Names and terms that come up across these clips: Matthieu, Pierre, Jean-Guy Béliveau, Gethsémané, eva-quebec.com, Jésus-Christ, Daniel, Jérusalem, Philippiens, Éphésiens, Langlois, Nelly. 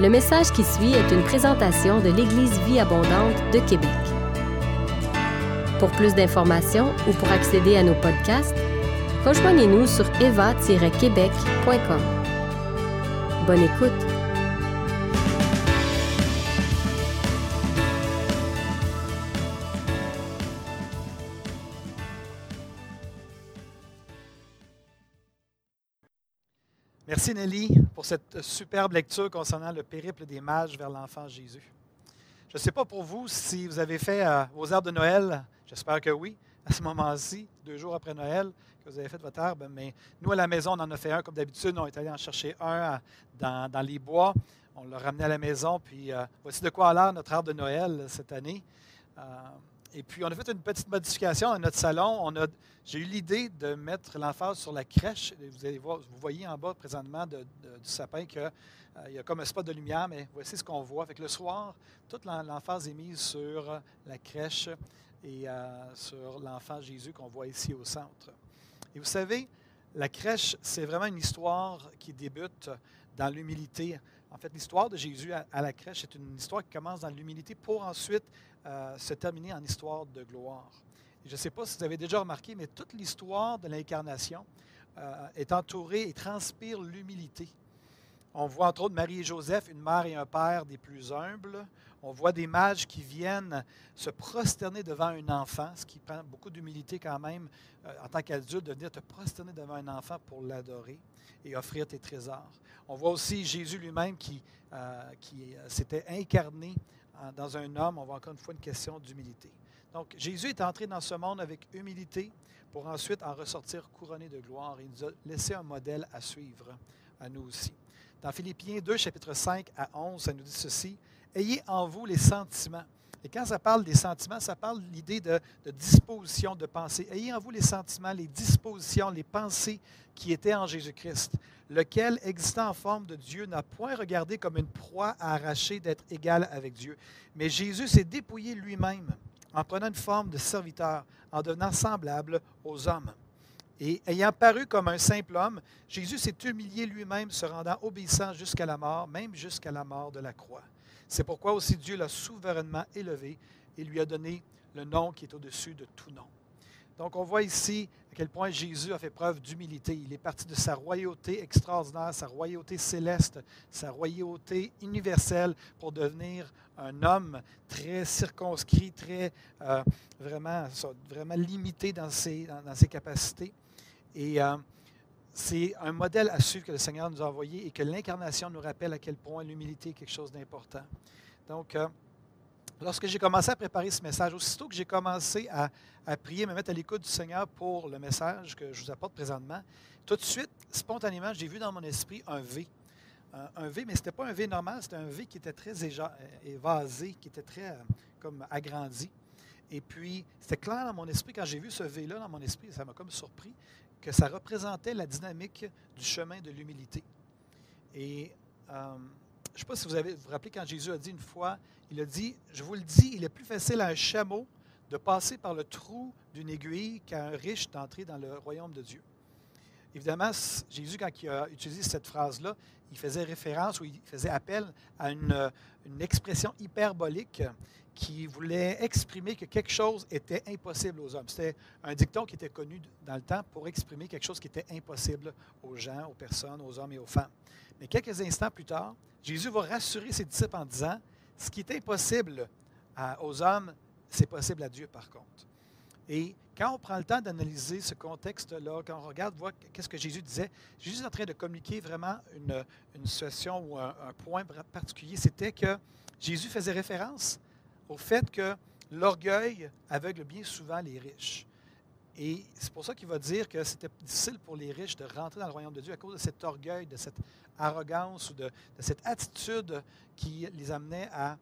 Le message qui suit est une présentation de l'Église Vie Abondante de Québec. Pour plus d'informations ou pour accéder à nos podcasts, rejoignez-nous sur eva-quebec.com. Bonne écoute! Merci Nelly pour cette superbe lecture concernant le périple des mages vers l'enfant Jésus. Je ne sais pas pour vous si vous avez fait vos arbres de Noël, j'espère que oui, à ce moment-ci, 2 jours après Noël, que vous avez fait votre arbre, mais nous à la maison, on en a fait un comme d'habitude, on est allé en chercher un dans les bois, on l'a ramené à la maison, puis voici de quoi a l'air notre arbre de Noël cette année. Et puis, on a fait une petite modification à notre salon. J'ai eu l'idée de mettre l'emphase sur la crèche. Vous allez voir, vous voyez en bas présentement du sapin qu'il y a comme un spot de lumière, mais voici ce qu'on voit. Fait que le soir, toute l'emphase est mise sur la crèche et sur l'enfant Jésus qu'on voit ici au centre. Et vous savez, la crèche, c'est vraiment une histoire qui débute dans l'humilité. En fait, l'histoire de Jésus à la crèche, c'est une histoire qui commence dans l'humilité pour ensuite se terminer en histoire de gloire. Et je ne sais pas si vous avez déjà remarqué, mais toute l'histoire de l'incarnation est entourée et transpire l'humilité. On voit entre autres Marie et Joseph, une mère et un père des plus humbles. On voit des mages qui viennent se prosterner devant un enfant, ce qui prend beaucoup d'humilité quand même en tant qu'adulte, de venir te prosterner devant un enfant pour l'adorer et offrir tes trésors. On voit aussi Jésus lui-même qui s'était incarné dans un homme. On voit encore une fois une question d'humilité. Donc, Jésus est entré dans ce monde avec humilité pour ensuite en ressortir couronné de gloire. Il nous a laissé un modèle à suivre, à nous aussi. Dans Philippiens 2, chapitre 5 à 11, ça nous dit ceci. « Ayez en vous les sentiments. » Et quand ça parle des sentiments, ça parle de l'idée de disposition, de pensée. « Ayez en vous les sentiments, les dispositions, les pensées qui étaient en Jésus-Christ, lequel, existant en forme de Dieu, n'a point regardé comme une proie à arracher d'être égal avec Dieu. Mais Jésus s'est dépouillé lui-même en prenant une forme de serviteur, en devenant semblable aux hommes. Et ayant paru comme un simple homme, Jésus s'est humilié lui-même, se rendant obéissant jusqu'à la mort, même jusqu'à la mort de la croix. C'est pourquoi aussi Dieu l'a souverainement élevé et lui a donné le nom qui est au-dessus de tout nom. » Donc, on voit ici à quel point Jésus a fait preuve d'humilité. Il est parti de sa royauté extraordinaire, sa royauté céleste, sa royauté universelle pour devenir un homme très circonscrit, très vraiment limité dans ses capacités. Et c'est un modèle à suivre que le Seigneur nous a envoyé et que l'incarnation nous rappelle à quel point l'humilité est quelque chose d'important. Donc, lorsque j'ai commencé à préparer ce message, aussitôt que j'ai commencé à prier, me mettre à l'écoute du Seigneur pour le message que je vous apporte présentement, tout de suite, spontanément, j'ai vu dans mon esprit un V. Un V, mais ce n'était pas un V normal, c'était un V qui était très évasé, qui était très comme agrandi. Et puis, c'était clair dans mon esprit, quand j'ai vu ce V-là dans mon esprit, ça m'a comme surpris, que ça représentait la dynamique du chemin de l'humilité. Et je ne sais pas si vous rappelez quand Jésus a dit une fois, il a dit, « Je vous le dis, il est plus facile à un chameau de passer par le trou d'une aiguille qu'à un riche d'entrer dans le royaume de Dieu. » Évidemment, Jésus, quand il a utilisé cette phrase-là, il faisait référence ou il faisait appel à une expression hyperbolique qui voulait exprimer que quelque chose était impossible aux hommes. C'était un dicton qui était connu dans le temps pour exprimer quelque chose qui était impossible aux gens, aux personnes, aux hommes et aux femmes. Mais quelques instants plus tard, Jésus va rassurer ses disciples en disant, « Ce qui est impossible aux hommes, c'est possible à Dieu par contre. » Et quand on prend le temps d'analyser ce contexte-là, quand on regarde, voit qu'est-ce que Jésus disait, Jésus est en train de communiquer vraiment une situation ou un point particulier. C'était que Jésus faisait référence au fait que l'orgueil aveugle bien souvent les riches. Et c'est pour ça qu'il va dire que c'était difficile pour les riches de rentrer dans le royaume de Dieu à cause de cet orgueil, de cette arrogance ou de cette attitude qui les amenait à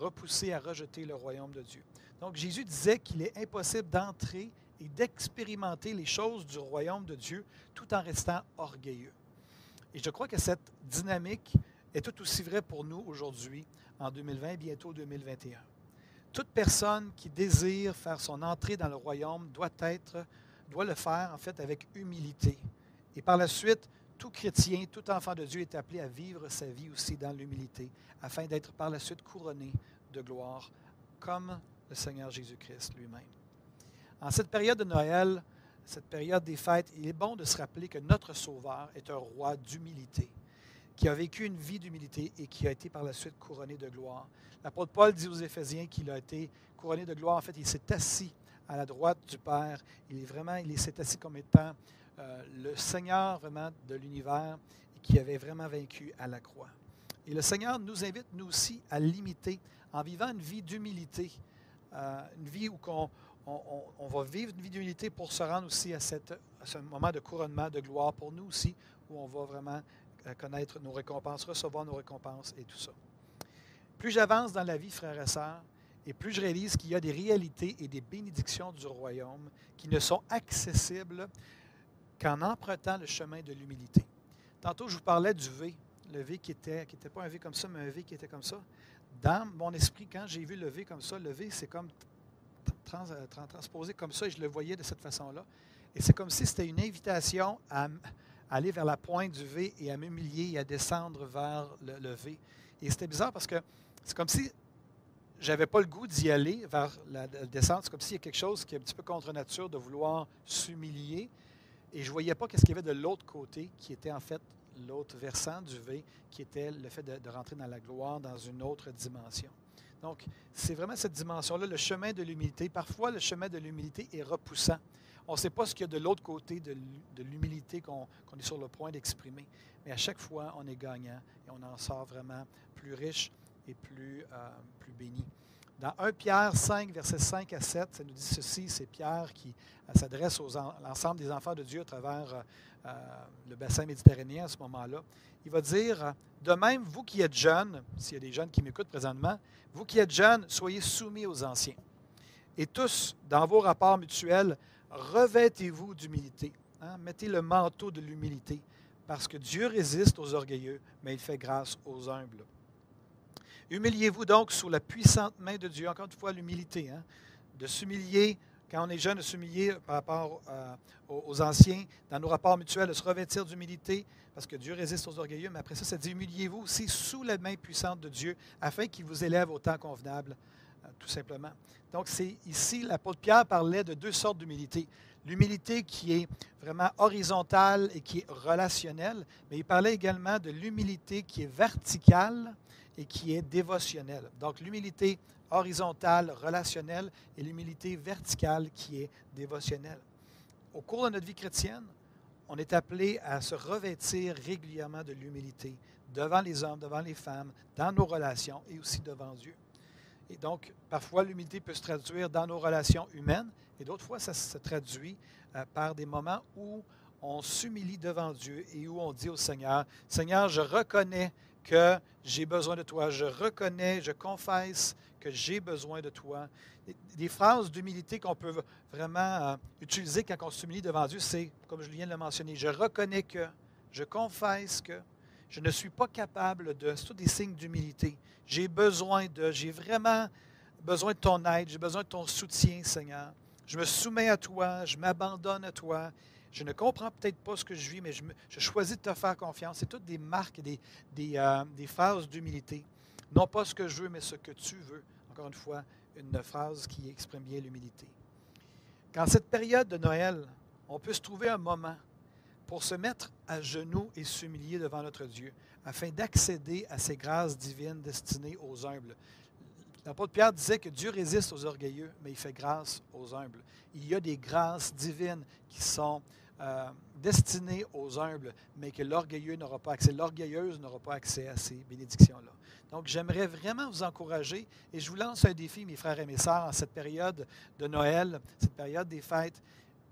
repousser, à rejeter le royaume de Dieu. Donc, Jésus disait qu'il est impossible d'entrer et d'expérimenter les choses du royaume de Dieu tout en restant orgueilleux. Et je crois que cette dynamique est tout aussi vraie pour nous aujourd'hui, en 2020 et bientôt 2021. Toute personne qui désire faire son entrée dans le royaume doit le faire en fait avec humilité. Et par la suite, tout chrétien, tout enfant de Dieu est appelé à vivre sa vie aussi dans l'humilité, afin d'être par la suite couronné de gloire, comme le Seigneur Jésus-Christ lui-même. En cette période de Noël, cette période des fêtes, il est bon de se rappeler que notre Sauveur est un roi d'humilité, qui a vécu une vie d'humilité et qui a été par la suite couronné de gloire. L'apôtre Paul dit aux Éphésiens qu'il a été couronné de gloire. En fait, il s'est assis à la droite du Père. Il s'est assis comme étant le Seigneur vraiment de l'univers et qui avait vraiment vaincu à la croix. Et le Seigneur nous invite, nous aussi, à l'imiter en vivant une vie d'humilité, une vie où on va vivre une vie d'humilité pour se rendre aussi à ce moment de couronnement de gloire pour nous aussi, où on va vraiment connaître nos récompenses, recevoir nos récompenses et tout ça. Plus j'avance dans la vie, frères et sœurs, et plus je réalise qu'il y a des réalités et des bénédictions du royaume qui ne sont accessibles qu'en empruntant le chemin de l'humilité. Tantôt, je vous parlais du V, le V qui était pas un V comme ça, mais un V qui était comme ça. Dans mon esprit, quand j'ai vu le V comme ça, le V, c'est comme transposé comme ça, et je le voyais de cette façon-là. Et c'est comme si c'était une invitation à aller vers la pointe du V et à m'humilier et à descendre vers le V. Et c'était bizarre parce que c'est comme si je n'avais pas le goût d'y aller vers la descente. C'est comme s'il y a quelque chose qui est un petit peu contre nature de vouloir s'humilier. Et je ne voyais pas ce qu'il y avait de l'autre côté, qui était en fait l'autre versant du V, qui était le fait de rentrer dans la gloire, dans une autre dimension. Donc, c'est vraiment cette dimension-là, le chemin de l'humilité. Parfois, le chemin de l'humilité est repoussant. On ne sait pas ce qu'il y a de l'autre côté de l'humilité qu'on est sur le point d'exprimer. Mais à chaque fois, on est gagnant et on en sort vraiment plus riche et plus béni. Dans 1 Pierre 5, versets 5 à 7, ça nous dit ceci, c'est Pierre qui s'adresse à l'ensemble des enfants de Dieu à travers le bassin méditerranéen à ce moment-là. Il va dire, « De même, vous qui êtes jeunes, s'il y a des jeunes qui m'écoutent présentement, vous qui êtes jeunes, soyez soumis aux anciens. Et tous, dans vos rapports mutuels, revêtez-vous d'humilité. Hein? Mettez le manteau de l'humilité, parce que Dieu résiste aux orgueilleux, mais il fait grâce aux humbles. Humiliez-vous donc sous la puissante main de Dieu. » Encore une fois, l'humilité, hein? De s'humilier, quand on est jeune, de s'humilier par rapport aux anciens, dans nos rapports mutuels, de se revêtir d'humilité, parce que Dieu résiste aux orgueilleux. Mais après ça, ça dit « Humiliez-vous aussi sous la main puissante de Dieu, afin qu'il vous élève au temps convenable. » Tout simplement. Donc, c'est ici, l'apôtre Pierre parlait de deux sortes d'humilité. L'humilité qui est vraiment horizontale et qui est relationnelle, mais il parlait également de l'humilité qui est verticale et qui est dévotionnelle. Donc, l'humilité horizontale, relationnelle, et l'humilité verticale qui est dévotionnelle. Au cours de notre vie chrétienne, on est appelé à se revêtir régulièrement de l'humilité devant les hommes, devant les femmes, dans nos relations et aussi devant Dieu. Et donc, parfois, l'humilité peut se traduire dans nos relations humaines, et d'autres fois, ça se traduit par des moments où on s'humilie devant Dieu et où on dit au Seigneur, « Seigneur, je reconnais que j'ai besoin de toi. Je reconnais, je confesse que j'ai besoin de toi. » Des phrases d'humilité qu'on peut vraiment utiliser quand on s'humilie devant Dieu, c'est, comme je viens de le mentionner, « Je reconnais que, je confesse que, je ne suis pas capable de... » C'est tous des signes d'humilité. J'ai vraiment besoin de ton aide, j'ai besoin de ton soutien, Seigneur. Je me soumets à toi, je m'abandonne à toi. Je ne comprends peut-être pas ce que je vis, mais je choisis de te faire confiance. C'est toutes des marques, des phrases d'humilité. Non pas ce que je veux, mais ce que tu veux. Encore une fois, une phrase qui exprime bien l'humilité. Quand cette période de Noël, on peut se trouver un moment pour se mettre à genoux et s'humilier devant notre Dieu, afin d'accéder à ces grâces divines destinées aux humbles. L'apôtre Pierre disait que Dieu résiste aux orgueilleux, mais il fait grâce aux humbles. Il y a des grâces divines qui sont destinées aux humbles, mais que l'orgueilleux n'aura pas accès, l'orgueilleuse n'aura pas accès à ces bénédictions-là. Donc, j'aimerais vraiment vous encourager, et je vous lance un défi, mes frères et mes sœurs, en cette période de Noël, cette période des fêtes.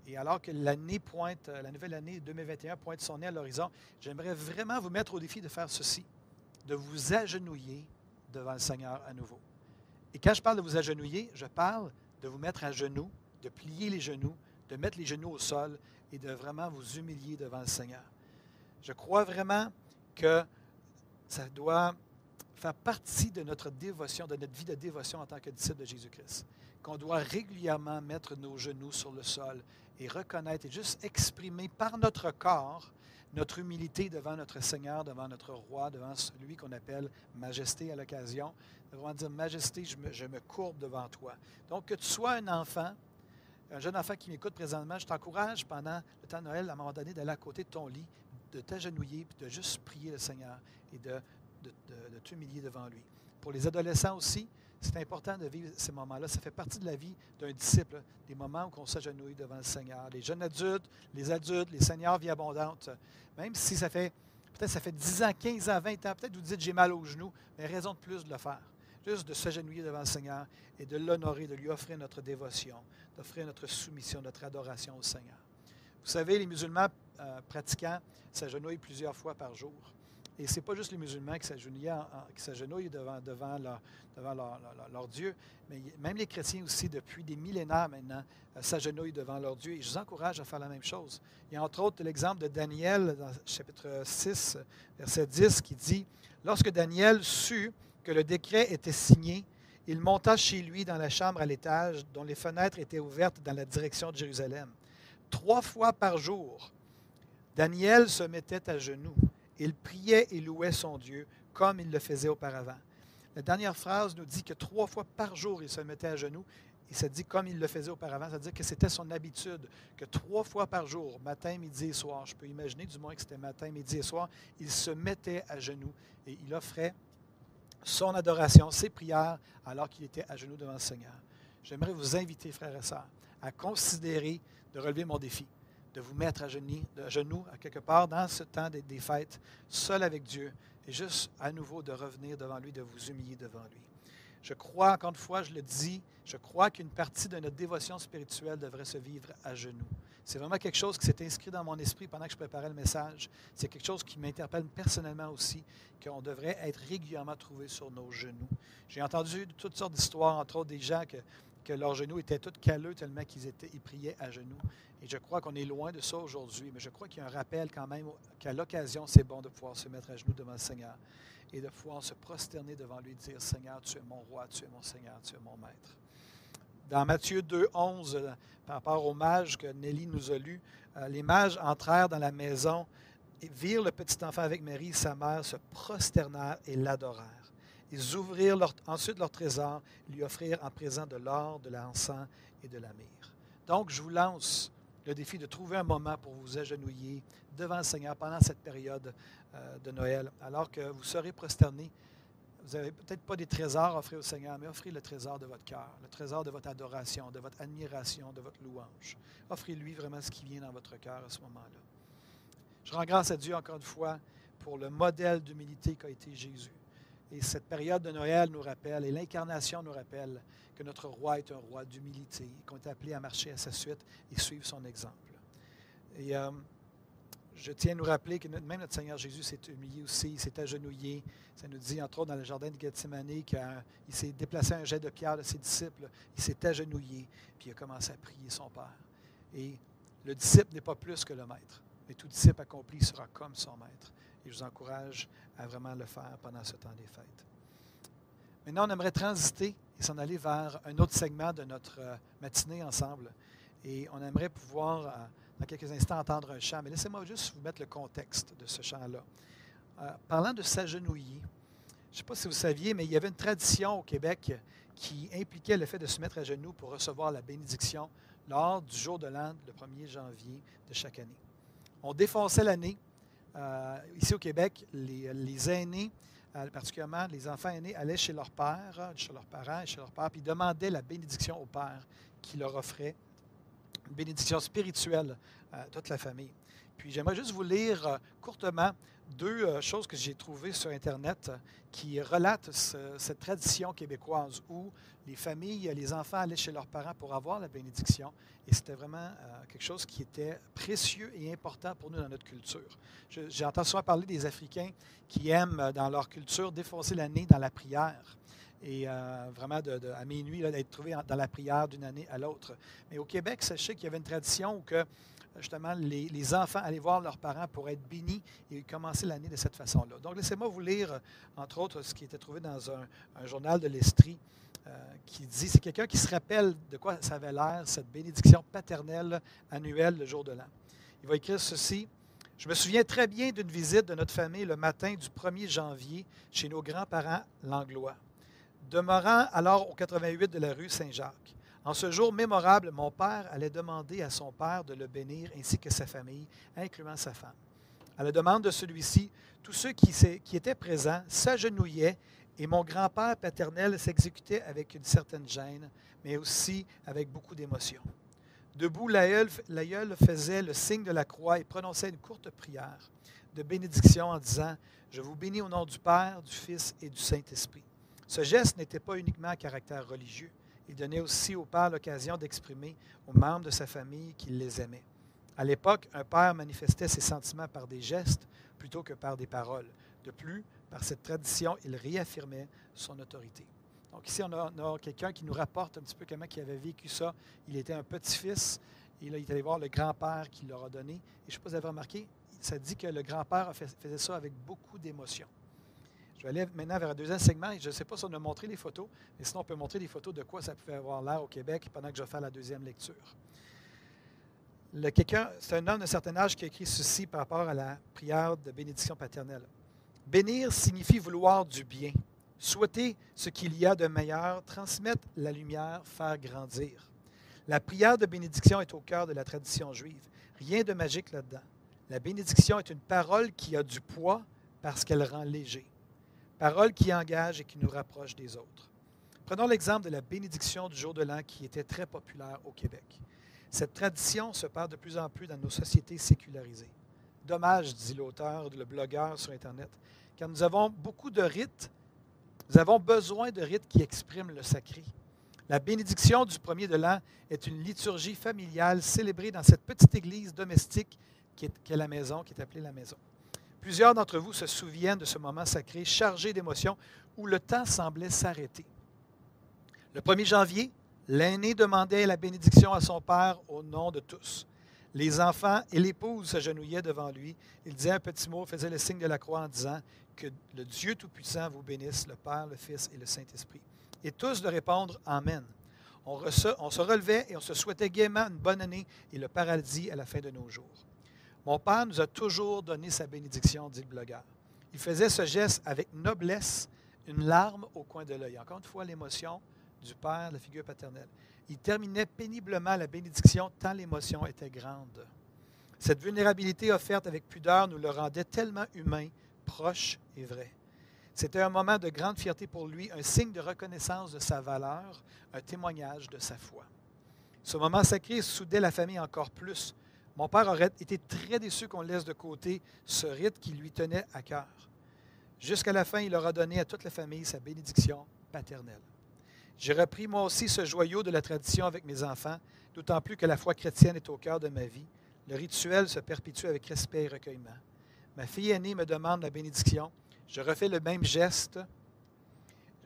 Et alors que la nouvelle année 2021 pointe son nez à l'horizon, j'aimerais vraiment vous mettre au défi de faire ceci, de vous agenouiller devant le Seigneur à nouveau. Et quand je parle de vous agenouiller, je parle de vous mettre à genoux, de plier les genoux, de mettre les genoux au sol et de vraiment vous humilier devant le Seigneur. Je crois vraiment que ça doit faire partie de notre dévotion, de notre vie de dévotion en tant que disciple de Jésus-Christ, qu'on doit régulièrement mettre nos genoux sur le sol et reconnaître et juste exprimer par notre corps notre humilité devant notre Seigneur, devant notre Roi, devant celui qu'on appelle Majesté à l'occasion. Nous devons dire, Majesté, je me courbe devant toi. Donc, que tu sois un enfant, un jeune enfant qui m'écoute présentement, je t'encourage pendant le temps de Noël, à un moment donné, d'aller à côté de ton lit, de t'agenouiller, puis de juste prier le Seigneur et de t'humilier devant lui. Pour les adolescents aussi, c'est important de vivre ces moments-là. Ça fait partie de la vie d'un disciple, des moments où on s'agenouille devant le Seigneur. Les jeunes adultes, les seniors, vie abondante. Même si ça fait, peut-être ça fait 10 ans, 15 ans, 20 ans, peut-être vous dites j'ai mal aux genoux, mais raison de plus de le faire. Juste de s'agenouiller devant le Seigneur et de l'honorer, de lui offrir notre dévotion, d'offrir notre soumission, notre adoration au Seigneur. Vous savez, les musulmans pratiquants s'agenouillent plusieurs fois par jour. Et ce n'est pas juste les musulmans qui s'agenouillent devant leur Dieu, mais même les chrétiens aussi, depuis des millénaires maintenant, s'agenouillent devant leur Dieu. Et je vous encourage à faire la même chose. Il y a entre autres l'exemple de Daniel, dans chapitre 6, verset 10, qui dit « Lorsque Daniel sut que le décret était signé, il monta chez lui dans la chambre à l'étage, dont les fenêtres étaient ouvertes dans la direction de Jérusalem. 3 fois par jour, Daniel se mettait à genoux. Il priait et louait son Dieu, comme il le faisait auparavant. » La dernière phrase nous dit que 3 fois par jour, il se mettait à genoux. Et ça dit « comme il le faisait auparavant », ça veut dire que c'était son habitude, que 3 fois par jour, matin, midi et soir, je peux imaginer du moins que c'était matin, midi et soir, il se mettait à genoux et il offrait son adoration, ses prières, alors qu'il était à genoux devant le Seigneur. J'aimerais vous inviter, frères et sœurs, à considérer de relever mon défi, de vous mettre à genoux, à quelque part, dans ce temps des fêtes, seul avec Dieu, et juste à nouveau de revenir devant lui, de vous humilier devant lui. Je crois, encore une fois, je le dis, je crois qu'une partie de notre dévotion spirituelle devrait se vivre à genoux. C'est vraiment quelque chose qui s'est inscrit dans mon esprit pendant que je préparais le message. C'est quelque chose qui m'interpelle personnellement aussi, qu'on devrait être régulièrement trouvé sur nos genoux. J'ai entendu toutes sortes d'histoires, entre autres des gens que leurs genoux étaient tous calleux tellement qu'ils priaient à genoux. Et je crois qu'on est loin de ça aujourd'hui, mais je crois qu'il y a un rappel quand même qu'à l'occasion, c'est bon de pouvoir se mettre à genoux devant le Seigneur et de pouvoir se prosterner devant lui et dire « Seigneur, tu es mon roi, tu es mon Seigneur, tu es mon maître. » Dans Matthieu 2, 11, par rapport aux mages que Nelly nous a lus, les mages entrèrent dans la maison et virent le petit enfant avec Marie, sa mère, se prosternèrent et l'adorèrent. Ils ouvrirent ensuite leur trésor, lui offrirent en présent de l'or, de l'encens et de la myrrhe. Donc, je vous lance le défi de trouver un moment pour vous agenouiller devant le Seigneur pendant cette période de Noël. Alors que vous serez prosternés, vous n'avez peut-être pas des trésors à offrir au Seigneur, mais offrez le trésor de votre cœur, le trésor de votre adoration, de votre admiration, de votre louange. Offrez-lui vraiment ce qui vient dans votre cœur à ce moment-là. Je rends grâce à Dieu encore une fois pour le modèle d'humilité qu'a été Jésus. Et cette période de Noël nous rappelle, et l'incarnation nous rappelle, que notre roi est un roi d'humilité, qu'on est appelé à marcher à sa suite et suivre son exemple. Et je tiens à nous rappeler que même notre Seigneur Jésus s'est humilié aussi, il s'est agenouillé. Ça nous dit, entre autres, dans le jardin de Gethsémané, qu'il s'est déplacé à un jet de pierre de ses disciples, il s'est agenouillé, puis il a commencé à prier son Père. Et le disciple n'est pas plus que le maître, mais tout disciple accompli sera comme son maître. Et je vous encourage à vraiment le faire pendant ce temps des fêtes. Maintenant, on aimerait transiter et s'en aller vers un autre segment de notre matinée ensemble. Et on aimerait pouvoir, dans quelques instants, entendre un chant. Mais laissez-moi juste vous mettre le contexte de ce chant-là. Parlant de s'agenouiller, je ne sais pas si vous saviez, mais il y avait une tradition au Québec qui impliquait le fait de se mettre à genoux pour recevoir la bénédiction lors du jour de l'an, le 1er janvier de chaque année. On défonçait l'année. Ici au Québec, les aînés, particulièrement les enfants aînés, allaient chez leur père, chez leurs parents et chez leur père, puis demandaient la bénédiction au père qui leur offrait une bénédiction spirituelle à toute la famille. Puis j'aimerais juste vous lire courtement 2 choses que j'ai trouvées sur Internet qui relatent cette tradition québécoise où les familles, les enfants allaient chez leurs parents pour avoir la bénédiction. Et c'était vraiment quelque chose qui était précieux et important pour nous dans notre culture. J'entends souvent parler des Africains qui aiment, dans leur culture, défoncer l'année dans la prière. Et vraiment, à minuit, là, d'être trouvé dans la prière d'une année à l'autre. Mais au Québec, sachez qu'il y avait une tradition où justement, les enfants allaient voir leurs parents pour être bénis et commencer l'année de cette façon-là. Donc, laissez-moi vous lire, entre autres, ce qui était trouvé dans un journal de l'Estrie qui dit, c'est quelqu'un qui se rappelle de quoi ça avait l'air, cette bénédiction paternelle annuelle le jour de l'an. Il va écrire ceci. Je me souviens très bien d'une visite de notre famille le matin du 1er janvier chez nos grands-parents Langlois, demeurant alors au 88 de la rue Saint-Jacques. En ce jour mémorable, mon père allait demander à son père de le bénir ainsi que sa famille, incluant sa femme. À la demande de celui-ci, tous ceux qui étaient présents s'agenouillaient et mon grand-père paternel s'exécutait avec une certaine gêne, mais aussi avec beaucoup d'émotion. Debout, l'aïeul faisait le signe de la croix et prononçait une courte prière de bénédiction en disant « Je vous bénis au nom du Père, du Fils et du Saint-Esprit ». Ce geste n'était pas uniquement à caractère religieux. Il donnait aussi au père l'occasion d'exprimer aux membres de sa famille qu'il les aimait. À l'époque, un père manifestait ses sentiments par des gestes plutôt que par des paroles. De plus, par cette tradition, il réaffirmait son autorité. Donc ici, on a quelqu'un qui nous rapporte un petit peu comment il avait vécu ça. Il était un petit-fils et là, il est allé voir le grand-père qui leur a donné. Et je ne sais pas si vous avez remarqué, ça dit que le grand-père faisait ça avec beaucoup d'émotion. Je vais aller maintenant vers un deuxième segment. Je ne sais pas si on a montré les photos, mais sinon on peut montrer des photos de quoi ça pouvait avoir l'air au Québec pendant que je vais faire la deuxième lecture. C'est un homme d'un certain âge qui a écrit ceci par rapport à la prière de bénédiction paternelle. « Bénir signifie vouloir du bien, souhaiter ce qu'il y a de meilleur, transmettre la lumière, faire grandir. La prière de bénédiction est au cœur de la tradition juive. Rien de magique là-dedans. La bénédiction est une parole qui a du poids parce qu'elle rend léger. Parole qui engage et qui nous rapproche des autres. Prenons l'exemple de la bénédiction du jour de l'an qui était très populaire au Québec. Cette tradition se perd de plus en plus dans nos sociétés sécularisées. Dommage, dit l'auteur, le blogueur sur Internet, car nous avons beaucoup de rites, nous avons besoin de rites qui expriment le sacré. La bénédiction du premier de l'an est une liturgie familiale célébrée dans cette petite église domestique qu'est la maison, qui est appelée la maison. Plusieurs d'entre vous se souviennent de ce moment sacré chargé d'émotions où le temps semblait s'arrêter. Le 1er janvier, l'aîné demandait la bénédiction à son père au nom de tous. Les enfants et l'épouse s'agenouillaient devant lui. Il disait un petit mot, faisait le signe de la croix en disant « Que le Dieu Tout-Puissant vous bénisse, le Père, le Fils et le Saint-Esprit. » Et tous de répondre « Amen ». On se relevait et on se souhaitait gaiement une bonne année et le paradis à la fin de nos jours. « Mon père nous a toujours donné sa bénédiction, dit le blogueur. Il faisait ce geste avec noblesse, une larme au coin de l'œil. » Encore une fois, l'émotion du père, la figure paternelle. Il terminait péniblement la bénédiction tant l'émotion était grande. Cette vulnérabilité offerte avec pudeur nous le rendait tellement humain, proche et vrai. C'était un moment de grande fierté pour lui, un signe de reconnaissance de sa valeur, un témoignage de sa foi. Ce moment sacré soudait la famille encore plus. Mon père aurait été très déçu qu'on laisse de côté ce rite qui lui tenait à cœur. Jusqu'à la fin, il aura donné à toute la famille sa bénédiction paternelle. J'ai repris moi aussi ce joyau de la tradition avec mes enfants, d'autant plus que la foi chrétienne est au cœur de ma vie. Le rituel se perpétue avec respect et recueillement. Ma fille aînée me demande la bénédiction. Je refais le même geste,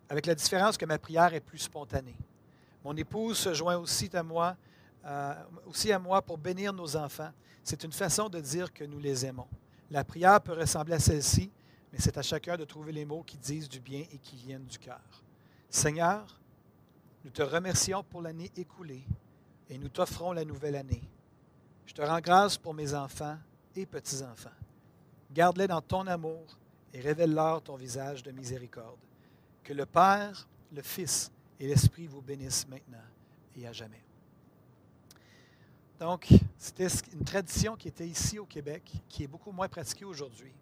avec la différence que ma prière est plus spontanée. Mon épouse se joint aussi à moi pour bénir nos enfants. C'est une façon de dire que nous les aimons. La prière peut ressembler à celle-ci, mais c'est à chacun de trouver les mots qui disent du bien et qui viennent du cœur. Seigneur, nous te remercions pour l'année écoulée et nous t'offrons la nouvelle année. Je te rends grâce pour mes enfants et petits-enfants. Garde-les dans ton amour et révèle-leur ton visage de miséricorde. Que le Père, le Fils et l'Esprit vous bénissent maintenant et à jamais. Donc, c'était une tradition qui était ici au Québec, qui est beaucoup moins pratiquée aujourd'hui.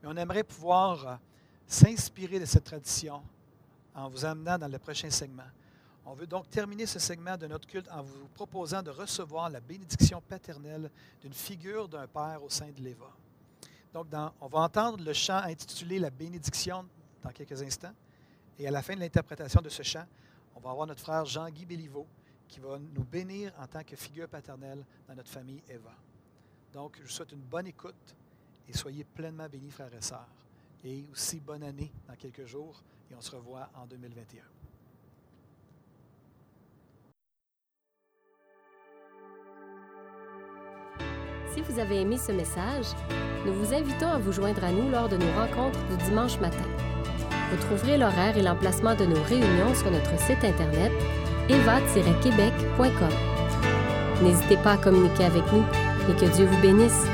Mais on aimerait pouvoir s'inspirer de cette tradition en vous amenant dans le prochain segment. On veut donc terminer ce segment de notre culte en vous proposant de recevoir la bénédiction paternelle d'une figure d'un père au sein de l'Éva. Donc, on va entendre le chant intitulé « La bénédiction » dans quelques instants. Et à la fin de l'interprétation de ce chant, on va avoir notre frère Jean-Guy Béliveau, qui va nous bénir en tant que figure paternelle dans notre famille Eva. Donc, je vous souhaite une bonne écoute et soyez pleinement bénis, frères et sœurs. Et aussi, bonne année dans quelques jours et on se revoit en 2021. Si vous avez aimé ce message, nous vous invitons à vous joindre à nous lors de nos rencontres du dimanche matin. Vous trouverez l'horaire et l'emplacement de nos réunions sur notre site Internet eva-quebec.com. N'hésitez pas à communiquer avec nous et que Dieu vous bénisse.